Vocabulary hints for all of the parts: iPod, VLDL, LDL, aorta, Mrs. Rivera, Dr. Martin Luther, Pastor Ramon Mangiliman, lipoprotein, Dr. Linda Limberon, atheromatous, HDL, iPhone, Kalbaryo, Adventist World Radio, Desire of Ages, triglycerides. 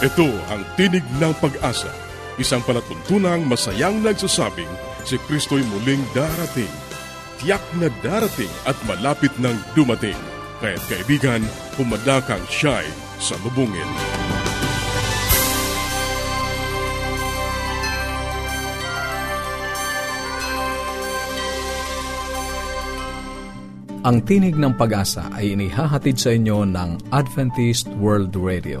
Ito ang tinig ng pag-asa, isang palatuntunang masayang nagsasabing si Kristo'y muling darating. Tiyak na darating at malapit nang dumating. Kaya't kaibigan, pumadakang siya'y salubungin. Ang tinig ng pag-asa ay inihahatid sa inyo ng Adventist World Radio.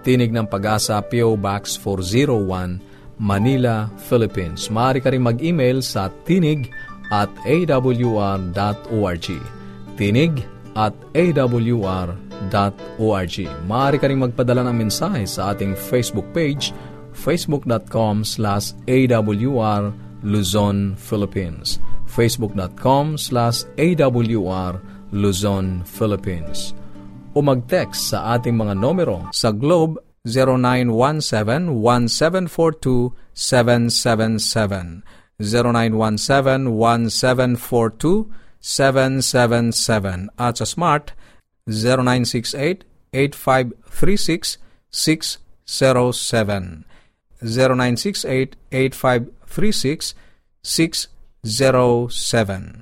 Tinig ng Pag-asa, P.O. Box 401, Manila, Philippines. Maaari ka rin mag-email sa tinig@awr.org. tinig@awr.org. Maaari ka rin magpadala ng mensahe sa ating Facebook page, facebook.com/awr Luzon, Philippines. facebook.com/awr Luzon, Philippines. O mag-text sa ating mga numero sa Globe 0917-1742-777, 0917-1742-777, at sa Smart 0968-8536-607, 0968-8536-607.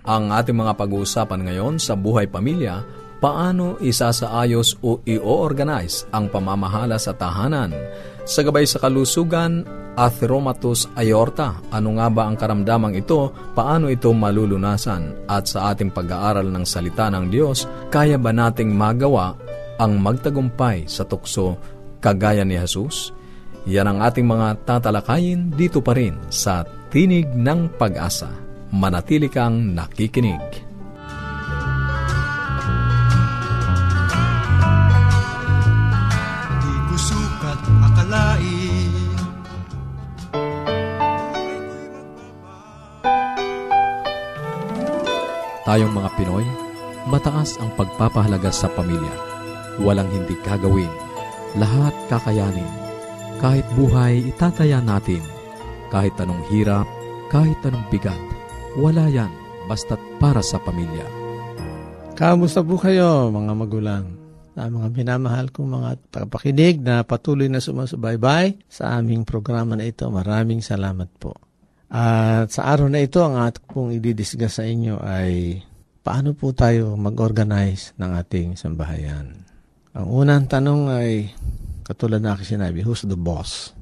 Ang ating mga pag-uusapan ngayon sa buhay pamilya, paano isasaayos o i-organize ang pamamahala sa tahanan? Sa gabay sa kalusugan, atheromatous aorta. Ano nga ba ang karamdamang ito? Paano ito malulunasan? At sa ating pag-aaral ng salita ng Diyos, kaya ba nating magawa ang magtagumpay sa tukso kagaya ni Jesus? Yan ang ating mga tatalakayin dito pa rin sa Tinig ng Pag-asa. Manatili kang nakikinig. Tayong mga Pinoy, mataas ang pagpapahalaga sa pamilya. Walang hindi gagawin, lahat kakayanin. Kahit buhay, itataya natin. Kahit anong hirap, kahit anong bigat, wala yan basta't para sa pamilya. Kamusta po kayo, mga magulang? Mga minamahal kong mga tagapakinig na patuloy na sumasubaybay sa aming programa na ito, maraming salamat po. At sa araw na ito, ang ating pong i-discuss sa inyo ay paano po tayo mag-organize ng ating sambahayan. Ang unang tanong ay, katulad na aking sinabi, who's the boss?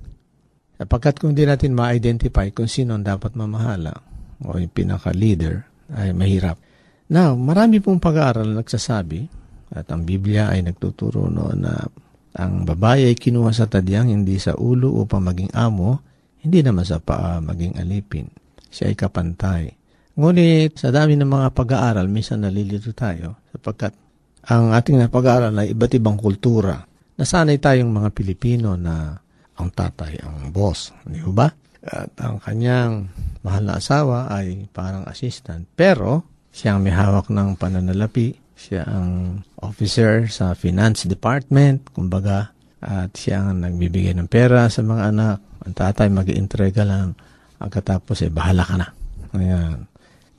Sapagkat kung di natin ma-identify kung sino ang dapat mamahala o yung pinaka-leader, ay mahirap. Now, marami pong pag-aaral nagsasabi, at ang Biblia ay nagtuturo noon na ang babae ay kinuha sa tadyang, hindi sa ulo upang maging amo, hindi naman sa paa maging alipin. Siya ay kapantay. Ngunit sa dami ng mga pag-aaral, minsan nalilito tayo sapagkat ang ating napag-aaral ay iba't ibang kultura. Nasanay tayong mga Pilipino na ang tatay ang boss, di ba? At ang kanyang mahal na asawa ay parang assistant, pero siya ang may hawak ng pananalapi, siya ang officer sa finance department, kumbaga, at siya ang nagbibigay ng pera sa mga anak. Ang tatay mag-iintrega lang, pagkatapos bahala ka na. Ayan.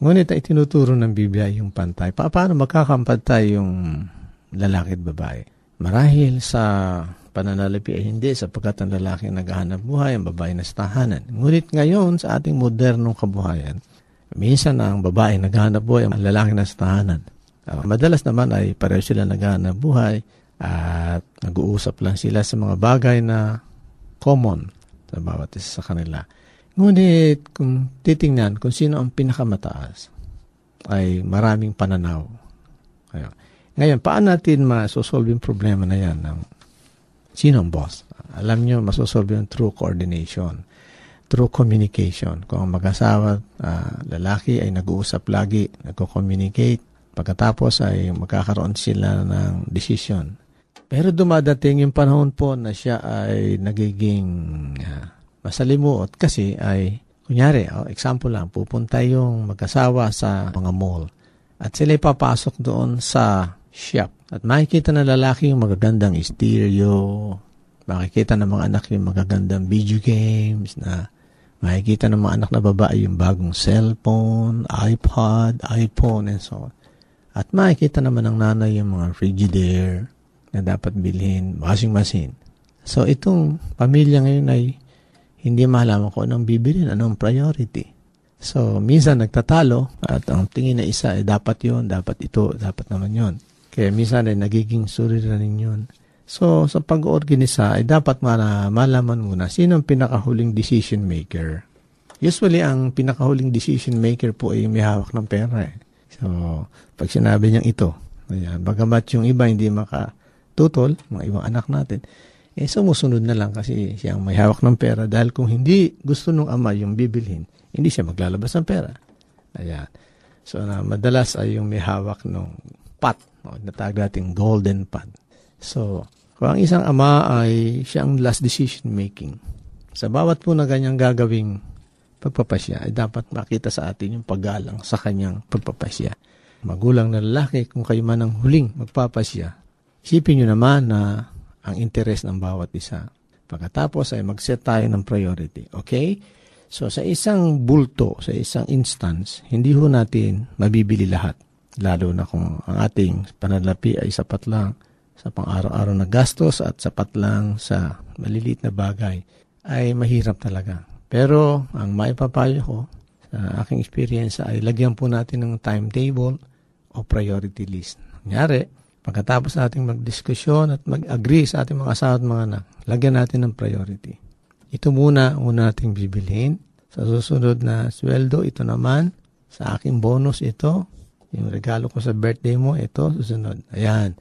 Ngunit ay tinuturo ng Biblia yung pantay. Paano magkakampantay yung lalaki at babae? Marahil sa pananalapi ay hindi, sapagkat ang lalaki naghahanap buhay, ang babae na sa tahanan. Ngunit ngayon sa ating modernong kabuhayan, minsan ang babae naghahanap buhay, ang lalaki na sa tahanan. Madalas naman ay pareho sila naghahanap buhay at nag-uusap lang sila sa mga bagay na common sa bawat isa sa kanila. Ngunit kung titingnan kung sino ang pinakamataas, ay maraming pananaw. Ayun. Ngayon, paano natin masosolve yung problema na yan ng sino ang boss? Alam nyo, masosolve yung through coordination, through communication. Kung ang mag-asawa, lalaki ay nag-uusap lagi, nag-communicate, pagkatapos ay magkakaroon sila ng decision. Pero dumadating yung panahon po na siya ay nagiging masalimuot kasi ay, kunyari, example lang, pupunta yung mag-asawa sa mga mall at sila ay papasok doon sa shop at makikita na lalaki yung magagandang stereo, makikita ng mga anak yung magagandang video games, na makikita ng mga anak na babae yung bagong cellphone, iPod, iPhone, and so on. At makikita naman ng nanay yung mga frigidaire na dapat bilhin, washing machine. So, itong pamilya ngayon ay hindi malaman kung anong bibilhin, anong priority. So, minsan nagtatalo at ang tingin na isa ay dapat yon, dapat ito, dapat naman yon. Kaya minsan ay nagiging suriranin yon. So, sa pag-organisa ay dapat malaman muna sino ang pinakahuling decision maker. Usually, ang pinakahuling decision maker po ay may hawak ng pera. So, pag sinabi niyang ito, ayan, bagamat yung iba hindi tutol, mga ibang anak natin, eh sumusunod na lang kasi siyang may hawak ng pera dahil kung hindi gusto nung ama yung bibilhin, hindi siya maglalabas ng pera. Ayan. So, madalas ay yung may hawak ng pot, natawag natin golden pot. So, kung ang isang ama ay siyang last decision making, sa bawat po na ganyang gagawing pagpapasya, ay dapat makita sa atin yung paggalang sa kanyang pagpapasya. Magulang na lalaki, kung kayo man ang huling magpapasya, isipin nyo naman na ang interes ng bawat isa. Pagkatapos ay mag-set tayo ng priority. Okay? So, sa isang bulto, sa isang instance, hindi ho natin mabibili lahat. Lalo na kung ang ating panalapi ay sapat lang sa pang-araw-araw na gastos at sapat lang sa maliliit na bagay, ay mahirap talaga. Pero, ang maipapayo ko sa aking experience ay lagyan po natin ng timetable o priority list. Nangyari, pagkatapos natin magdiskusyon at mag-agree sa ating mga asawa at mga anak, lagyan natin ng priority. Ito muna nating bibilhin. Sa susunod na sweldo, ito naman. Sa aking bonus, ito. Yung regalo ko sa birthday mo, ito, susunod. Ayan.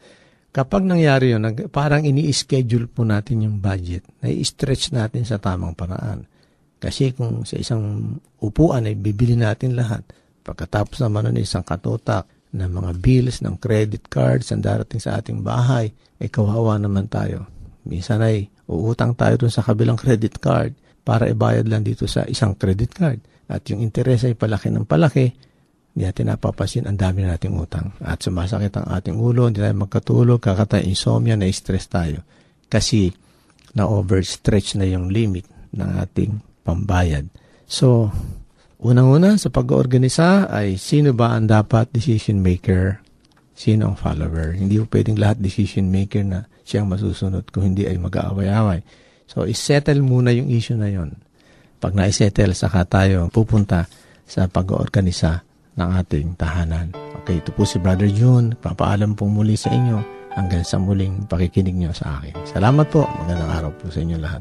Kapag nangyari yun, parang ini-schedule po natin yung budget. Nai-stretch natin sa tamang paraan. Kasi kung sa isang upuan ay bibili natin lahat, pagkatapos naman ng isang katutak, ng mga bills, ng credit cards ang darating sa ating bahay, ay kawawa naman tayo. Minsan ay uutang tayo dun sa kabilang credit card para ibayad lang dito sa isang credit card. At yung interes ay palaki ng palaki, hindi natin napapasin ang dami na nating utang. At sumasakit ang ating ulo, hindi tayo magkatulog, kakatay insomnia, na-stress tayo. Kasi na-overstretch na yung limit ng ating pambayad. So, unang-una, sa pag-oorganisa ay sino ba ang dapat decision maker, sino ang follower. Hindi po pwedeng lahat decision maker na siyang masusunod kung hindi ay mag-aaway-aaway. So, isettle muna yung issue na yon. Pag naisettle, saka tayo pupunta sa pag-oorganisa ng ating tahanan. Okay, ito po si Brother June. Papaalam po muli sa inyo hanggang sa muling pakikinig nyo sa akin. Salamat po. Magandang araw po sa inyo lahat.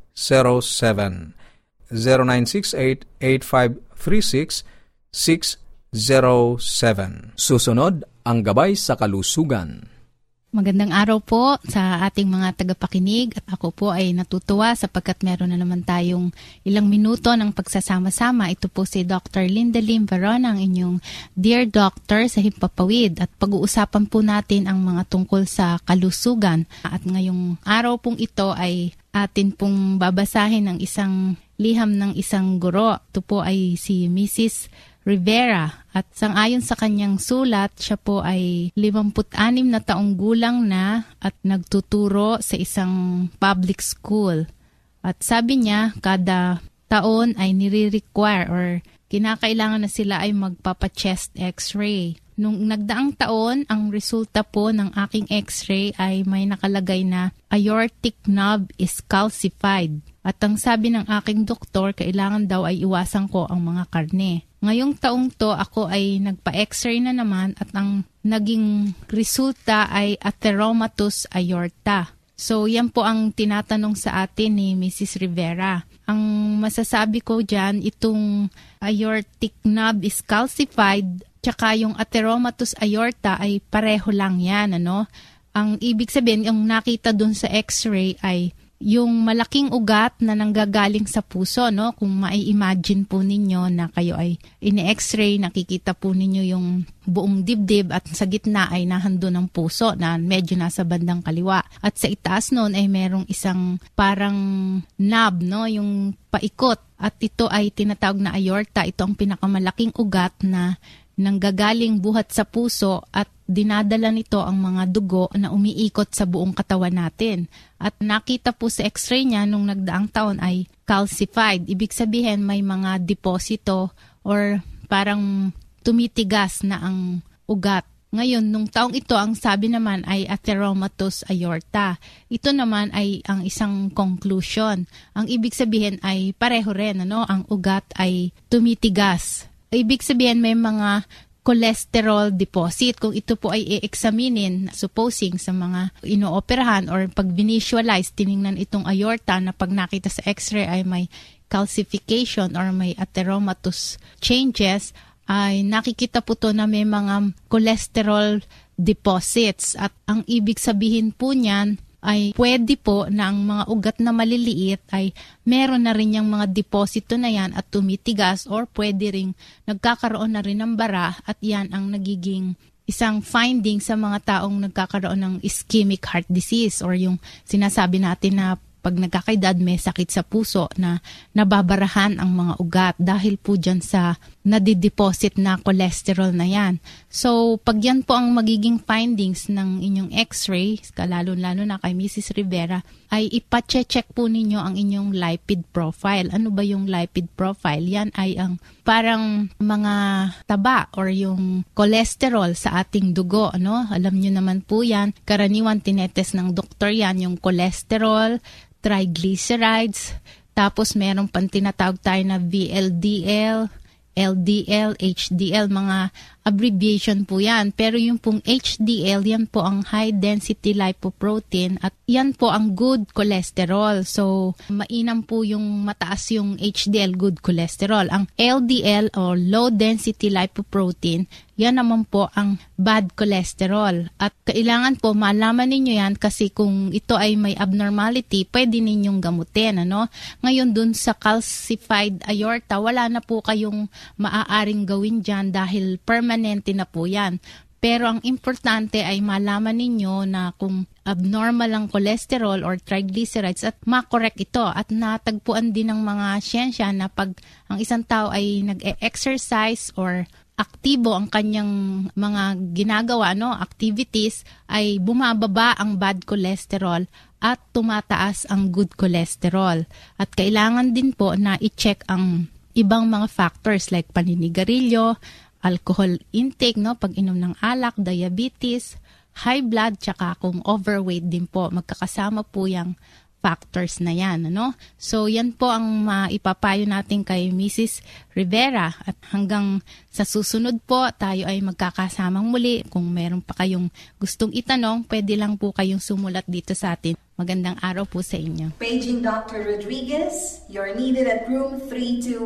0968-8536-607. Susunod ang Gabay sa Kalusugan. Magandang araw po sa ating mga tagapakinig at ako po ay natutuwa sapagkat meron na naman tayong ilang minuto ng pagsasama-sama. Ito po si Dr. Linda Limberon, ang inyong Dear Doctor sa Himpapawid at pag-uusapan po natin ang mga tungkol sa kalusugan at ngayong araw pong ito ay atin pong babasahin ang isang liham ng isang guro. Ito po ay si Mrs. Rivera at sangayon sa kanyang sulat, siya po ay 56 na taong gulang na at nagtuturo sa isang public school. At sabi niya, kada taon ay nire-require or kinakailangan na sila ay magpapa-chest x-ray. Nung nagdaang taon, ang resulta po ng aking x-ray ay may nakalagay na aortic knob is calcified. At ang sabi ng aking doktor, kailangan daw ay iwasan ko ang mga karne. Ngayong taong to, ako ay nagpa-x-ray na naman at ang naging resulta ay atheromatous aorta. So, yan po ang tinatanong sa atin ni Mrs. Rivera. Ang masasabi ko dyan, itong aortic knob is calcified, tsaka yung atheromatous aorta ay pareho lang yan, ano? Ang ibig sabihin, yung nakita dun sa x-ray ay yung malaking ugat na nanggagaling sa puso, no? Kung mai-imagine po ninyo na kayo ay ini-x-ray, nakikita po ninyo yung buong dibdib at sa gitna ay nahandun ang puso na medyo nasa bandang kaliwa. At sa itaas noon ay merong isang parang knob, no? Yung paikot. At ito ay tinatawag na aorta. Ito ang pinakamalaking ugat na nanggagaling buhat sa puso at dinadala nito ang mga dugo na umiikot sa buong katawan natin. At nakita po sa x-ray niya nung nagdaang taon ay calcified. Ibig sabihin may mga deposito or parang tumitigas na ang ugat. Ngayon, nung taong ito, ang sabi naman ay atheromatous aorta. Ito naman ay ang isang conclusion. Ang ibig sabihin ay pareho rin, ano? Ang ugat ay tumitigas. Ibig sabihin may mga cholesterol deposit. Kung ito po ay i-examinin, supposing sa mga inooperahan or pag-visualize, tiningnan itong aorta na pag nakita sa x-ray ay may calcification or may atheromatous changes, ay nakikita po to na may mga cholesterol deposits. At ang ibig sabihin po niyan, ay pwede po na ang mga ugat na maliliit ay meron na rin yung mga deposito na yan at tumitigas or pwede rin nagkakaroon na rin ng bara at yan ang nagiging isang finding sa mga taong nagkakaroon ng ischemic heart disease or yung sinasabi natin na pag nagkakaedad may sakit sa puso na nababarahan ang mga ugat dahil po dyan sa nadideposit na cholesterol na yan. So, pag yan po ang magiging findings ng inyong x-ray, lalo na kay Mrs. Rivera, ay ipache-check po ninyo ang inyong lipid profile. Ano ba yung lipid profile? Yan ay ang parang mga taba or yung cholesterol sa ating dugo, ano? Alam nyo naman po yan, karaniwan tinetest ng doktor yan, yung cholesterol, triglycerides, tapos meron pang tinatawag tayo na VLDL, LDL, HDL, mga abbreviation po yan. Pero yung pong HDL, yan po ang high density lipoprotein at yan po ang good cholesterol. So, mainam po yung mataas yung HDL, good cholesterol. Ang LDL o low density lipoprotein, yan naman po ang bad cholesterol. At kailangan po malaman ninyo yan kasi kung ito ay may abnormality, pwede ninyong gamutin, ano? Ngayon dun sa calcified aorta, wala na po kayong maaaring gawin dyan dahil permanente na po yan. Pero ang importante ay malaman ninyo na kung abnormal ang cholesterol or triglycerides at makorek ito. At natagpuan din ng mga siyensya na pag ang isang tao ay nag-exercise or aktibo ang kanyang mga ginagawa, no, activities, ay bumababa ang bad cholesterol at tumataas ang good cholesterol. At kailangan din po na i-check ang ibang mga factors like paninigarilyo, alcohol intake, no, pag-inom ng alak, diabetes, high blood, tsaka kung overweight din po. Magkakasama po yung factors na yan, ano? So, yan po ang maipapayo natin kay Mrs. Rivera. At hanggang sa susunod po, tayo ay magkakasamang muli. Kung meron pa kayong gustong itanong, pwede lang po kayong sumulat dito sa atin. Magandang araw po sa inyo. Paging Dr. Rodriguez, you're needed at room 321.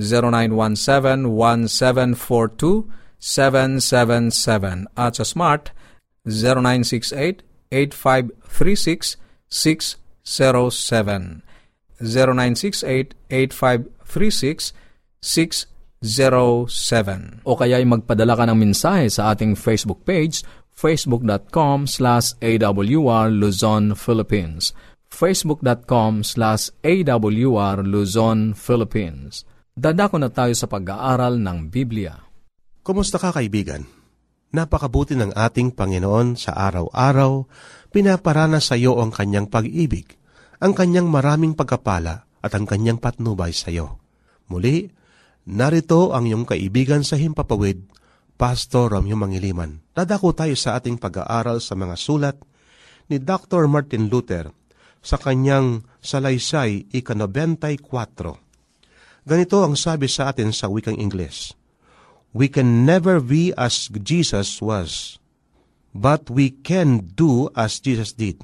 0917-1742-777, at sa Smart 0968-8536-607, 0968-8536-607, o kaya'y magpadala ka ng mensahe sa ating Facebook page, facebook.com/awr Luzon Philippines, facebook.com/awr Luzon Philippines. Dadako na tayo sa pag-aaral ng Biblia. Kumusta ka, kaibigan? Napakabuti ng ating Panginoon sa araw-araw, pinaparana sa iyo ang kanyang pag-ibig, ang kanyang maraming pagkapala at ang kanyang patnubay sa iyo. Muli, narito ang iyong kaibigan sa Himpapawid, Pastor Ramon Mangiliman. Dadako tayo sa ating pag-aaral sa mga sulat ni Dr. Martin Luther sa kanyang Salaysay ika-94. Ganito ang sabi sa atin sa wikang Ingles: "We can never be as Jesus was, but we can do as Jesus did.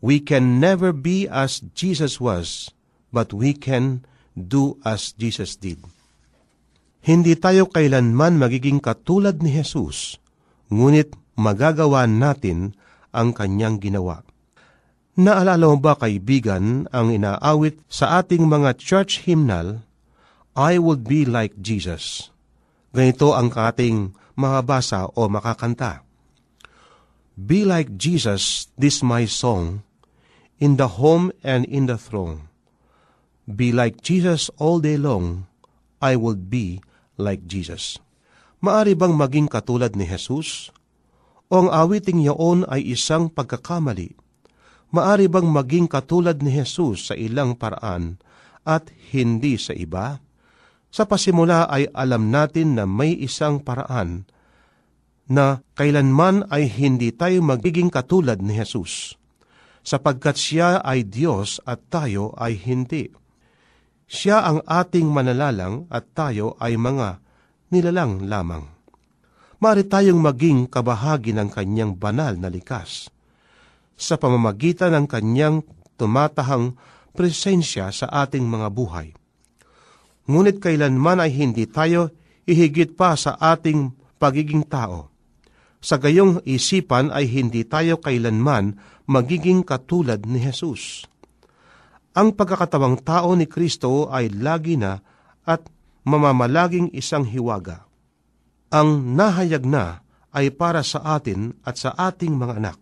We can never be as Jesus was, but we can do as Jesus did." Hindi tayo kailanman magiging katulad ni Jesus, ngunit magagawa natin ang kanyang ginawa. Naalala mo ba, kaibigan, ang inaawit sa ating mga church hymnal, "I would be like Jesus"? Ganito ang ating mababasa o makakanta: "Be like Jesus, this my song, in the home and in the throng. Be like Jesus all day long, I would be like Jesus." Maari bang maging katulad ni Jesus? O ang awiting yaon ay isang pagkakamali? Maari bang maging katulad ni Jesus sa ilang paraan at hindi sa iba? Sa pasimula ay alam natin na may isang paraan na kailanman ay hindi tayo magiging katulad ni Jesus, sapagkat siya ay Diyos at tayo ay hindi. Siya ang ating manalalang at tayo ay mga nilalang lamang. Maari tayong maging kabahagi ng kanyang banal na likas sa pamamagitan ng kanyang tumatahang presensya sa ating mga buhay. Ngunit kailanman ay hindi tayo ihigit pa sa ating pagiging tao. Sa gayong isipan ay hindi tayo kailanman magiging katulad ni Jesus. Ang pagkakatawang tao ni Kristo ay lagi na at mamamalaging isang hiwaga. Ang nahayag na ay para sa atin at sa ating mga anak.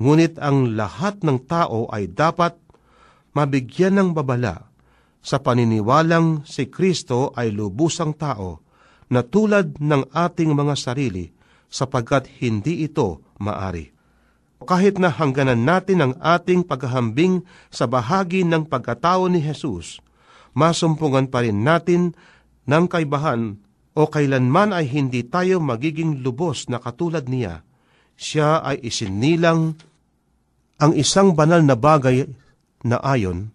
Ngunit ang lahat ng tao ay dapat mabigyan ng babala sa paniniwalang si Kristo ay lubusang tao na tulad ng ating mga sarili, sapagkat hindi ito maari. Kahit na hangganan natin ang ating paghahambing sa bahagi ng pagkatao ni Jesus, masumpungan pa rin natin ng kaibahan, o kailanman ay hindi tayo magiging lubos na katulad niya. Siya ay isinilang ang isang banal na bagay na ayon,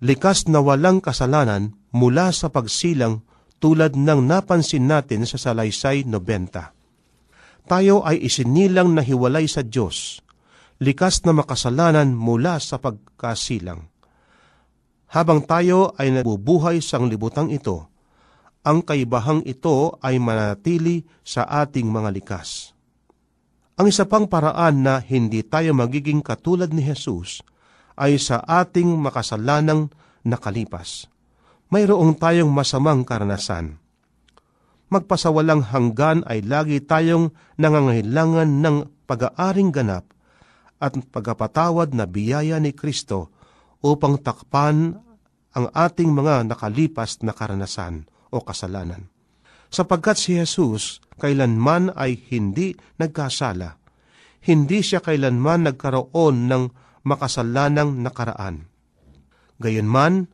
likas na walang kasalanan mula sa pagsilang, tulad ng napansin natin sa Salaysay 90. Tayo ay isinilang na hiwalay sa Diyos, likas na makasalanan mula sa pagkasilang. Habang tayo ay nabubuhay sa libutang ito, ang kaibahang ito ay manatili sa ating mga likas. Ang isa pang paraan na hindi tayo magiging katulad ni Jesus ay sa ating makasalanang nakalipas. Mayroong tayong masamang karanasan. Magpasawalang hanggan ay lagi tayong nangangailangan ng pag-aaring ganap at pagpapatawad na biyaya ni Kristo upang takpan ang ating mga nakalipas na karanasan o kasalanan. sapagkat si Jesus kailanman ay hindi nagkasala. Hindi siya kailanman nagkaroon ng makasalanang nakaraan. Gayunman,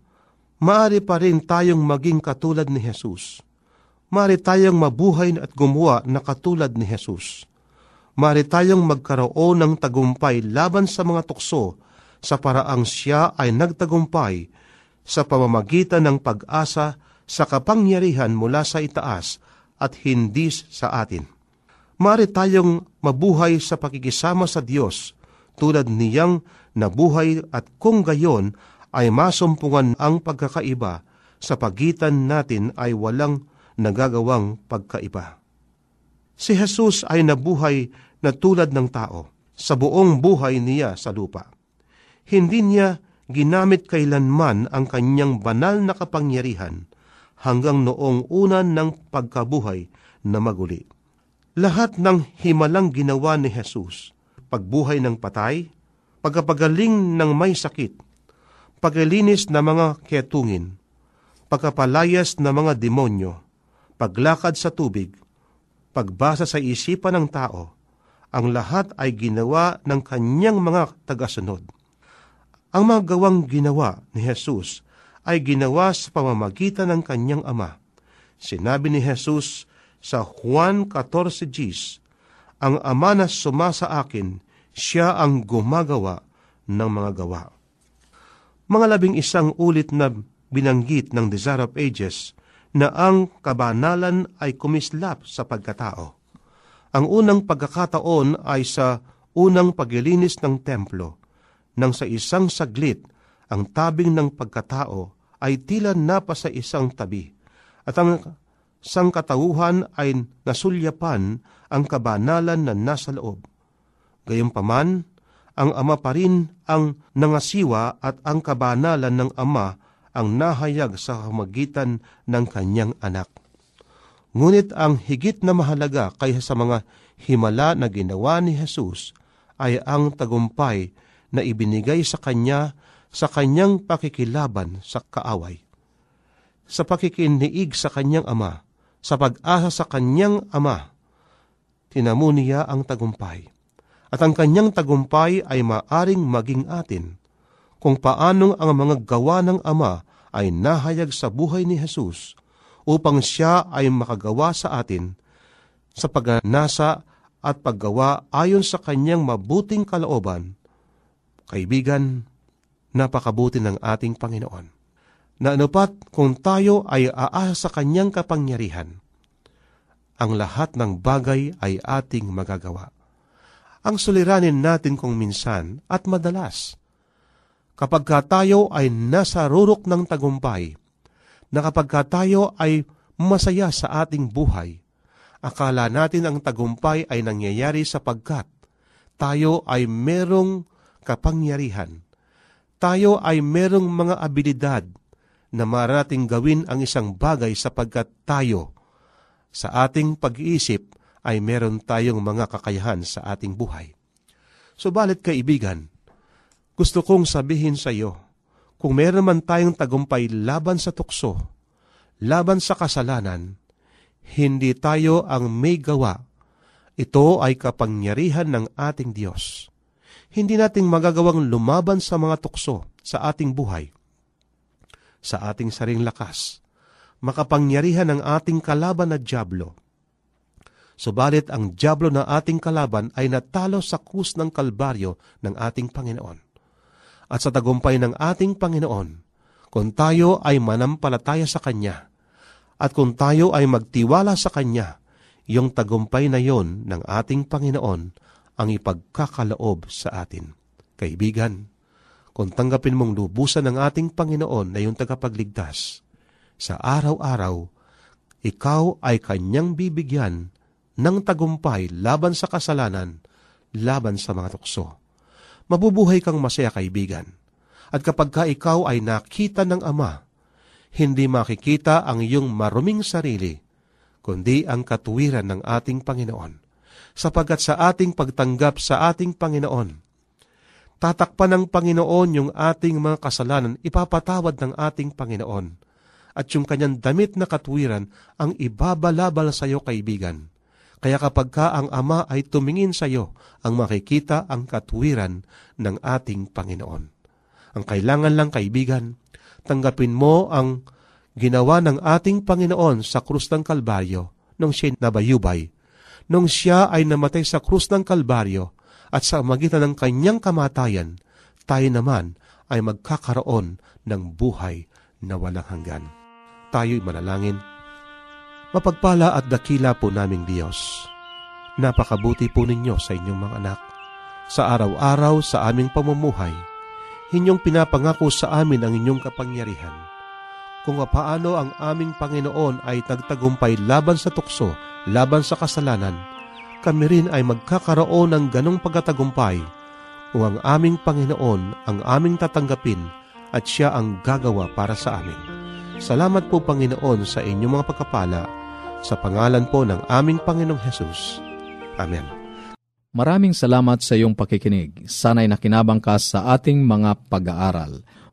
maaari pa rin tayong maging katulad ni Jesus. Maaari tayong mabuhay at gumawa na katulad ni Jesus. Maaari tayong magkaroon ng tagumpay laban sa mga tukso sa paraang siya ay nagtagumpay sa pamamagitan ng pag-asa sa kapangyarihan mula sa itaas at hindi sa atin. Maaari tayong mabuhay sa pakikisama sa Diyos tulad niyang nabuhay at kung gayon ay masumpungan ang pagkakaiba sa pagitan natin ay walang nagagawang pagkaiba. Si Jesus ay nabuhay na tulad ng tao sa buong buhay niya sa lupa. Hindi niya ginamit kailanman ang kanyang banal na kapangyarihan hanggang noong unan ng pagkabuhay na maguli. Lahat ng himalang ginawa ni Jesus, pagbuhay ng patay, pagkapagaling ng may sakit, paglilinis ng mga ketungin, pagkapalayas ng mga demonyo, paglakad sa tubig, pagbasa sa isipan ng tao, ang lahat ay ginawa ng kanyang mga tagasunod. Ang mga gawang ginawa ni Jesus ay ginawa sa pamamagitan ng kanyang ama. Sinabi ni Jesus sa Juan 14:10, ang ama na sumasa akin, siya ang gumagawa ng mga gawa. Mga 11 ulit na binanggit ng Desire of Ages na ang kabanalan ay kumislap sa pagkatao. Ang unang pagkakataon ay sa unang paglilinis ng templo, nang sa isang saglit ang tabing ng pagkatao ay tila napa sa isang tabi, at ang sangkatauhan ay nasulyapan ang kabanalan na nasa loob. Gayunpaman, ang ama pa rin ang nangasiwa at ang kabanalan ng ama ang nahayag sa pamamagitan ng kanyang anak. Ngunit ang higit na mahalaga kaysa sa mga himala na ginawa ni Jesus ay ang tagumpay na ibinigay sa kanya sa kanyang pakikilaban sa kaaway, sa pakikiniig sa kanyang ama, sa pag-asa sa kanyang ama. Tinamo niya ang tagumpay, at ang kanyang tagumpay ay maaring maging atin, kung paanong ang mga gawa ng ama ay nahayag sa buhay ni Jesus, upang siya ay makagawa sa atin, sa pagnanasa at paggawa ayon sa kanyang mabuting kalooban. Kaibigan, napakabuti ng ating Panginoon, na anupat kung tayo ay aasa sa kanyang kapangyarihan, ang lahat ng bagay ay ating magagawa. Ang suliranin natin kung minsan at madalas, kapag tayo ay nasa rurok ng tagumpay, na kapag tayo ay masaya sa ating buhay, akala natin ang tagumpay ay nangyayari sapagkat tayo ay merong kapangyarihan. Tayo ay merong mga abilidad na marating gawin ang isang bagay sapagkat tayo sa ating pag-iisip ay meron tayong mga kakayahan sa ating buhay. Subalit kaibigan, gusto kong sabihin sa iyo, kung meron man tayong tagumpay laban sa tukso, laban sa kasalanan, hindi tayo ang may gawa. Ito ay kapangyarihan ng ating Diyos. Hindi natin magagawang lumaban sa mga tukso sa ating buhay, sa ating saring lakas, makapangyarihan ng ating kalaban na dyablo. Subalit ang dyablo na ating kalaban ay natalo sa krus ng Kalbaryo ng ating Panginoon. At sa tagumpay ng ating Panginoon, kung tayo ay manampalataya sa Kanya, at kung tayo ay magtiwala sa Kanya, yung tagumpay na yon ng ating Panginoon ang ipagkakaloob sa atin. Kaibigan, kung tanggapin mong lubusan ng ating Panginoon na yung tagapagligtas, sa araw-araw, ikaw ay Kanyang bibigyan ng tagumpay laban sa kasalanan, laban sa mga tukso. Mabubuhay kang masaya, kaibigan. At kapag ka ikaw ay nakita ng Ama, hindi makikita ang iyong maruming sarili, kundi ang katuwiran ng ating Panginoon. Sapagkat sa ating pagtanggap sa ating Panginoon, tatakpan ng Panginoon yung ating mga kasalanan, ipapatawad ng ating Panginoon, at yung kanyang damit na katwiran ang ibabalabal sa iyo, kaibigan. Kaya kapag ka ang Ama ay tumingin sa iyo, ang makikita ang katwiran ng ating Panginoon. Ang kailangan lang, kaibigan, tanggapin mo ang ginawa ng ating Panginoon sa krus ng Kalbaryo nung siya nabayubay. Nung siya ay namatay sa krus ng Kalbaryo at sa magitan ng kanyang kamatayan, tayo naman ay magkakaroon ng buhay na walang hanggan. Tayo'y manalangin. Mapagpala at dakila po naming Diyos. Napakabuti po ninyo sa inyong mga anak. Sa araw-araw sa aming pamumuhay, inyong pinapangako sa amin ang inyong kapangyarihan. Kung paano ang aming Panginoon ay nagtagumpay laban sa tukso, laban sa kasalanan, kami rin ay magkakaroon ng ganong pagkatagumpay kung ang aming Panginoon ang aming tatanggapin at siya ang gagawa para sa amin. Salamat po, Panginoon, sa inyong mga pagpapala, sa pangalan po ng aming Panginoong Hesus. Amen. Maraming salamat sa iyong pakikinig. Sana'y nakinabang ka sa ating mga pag-aaral.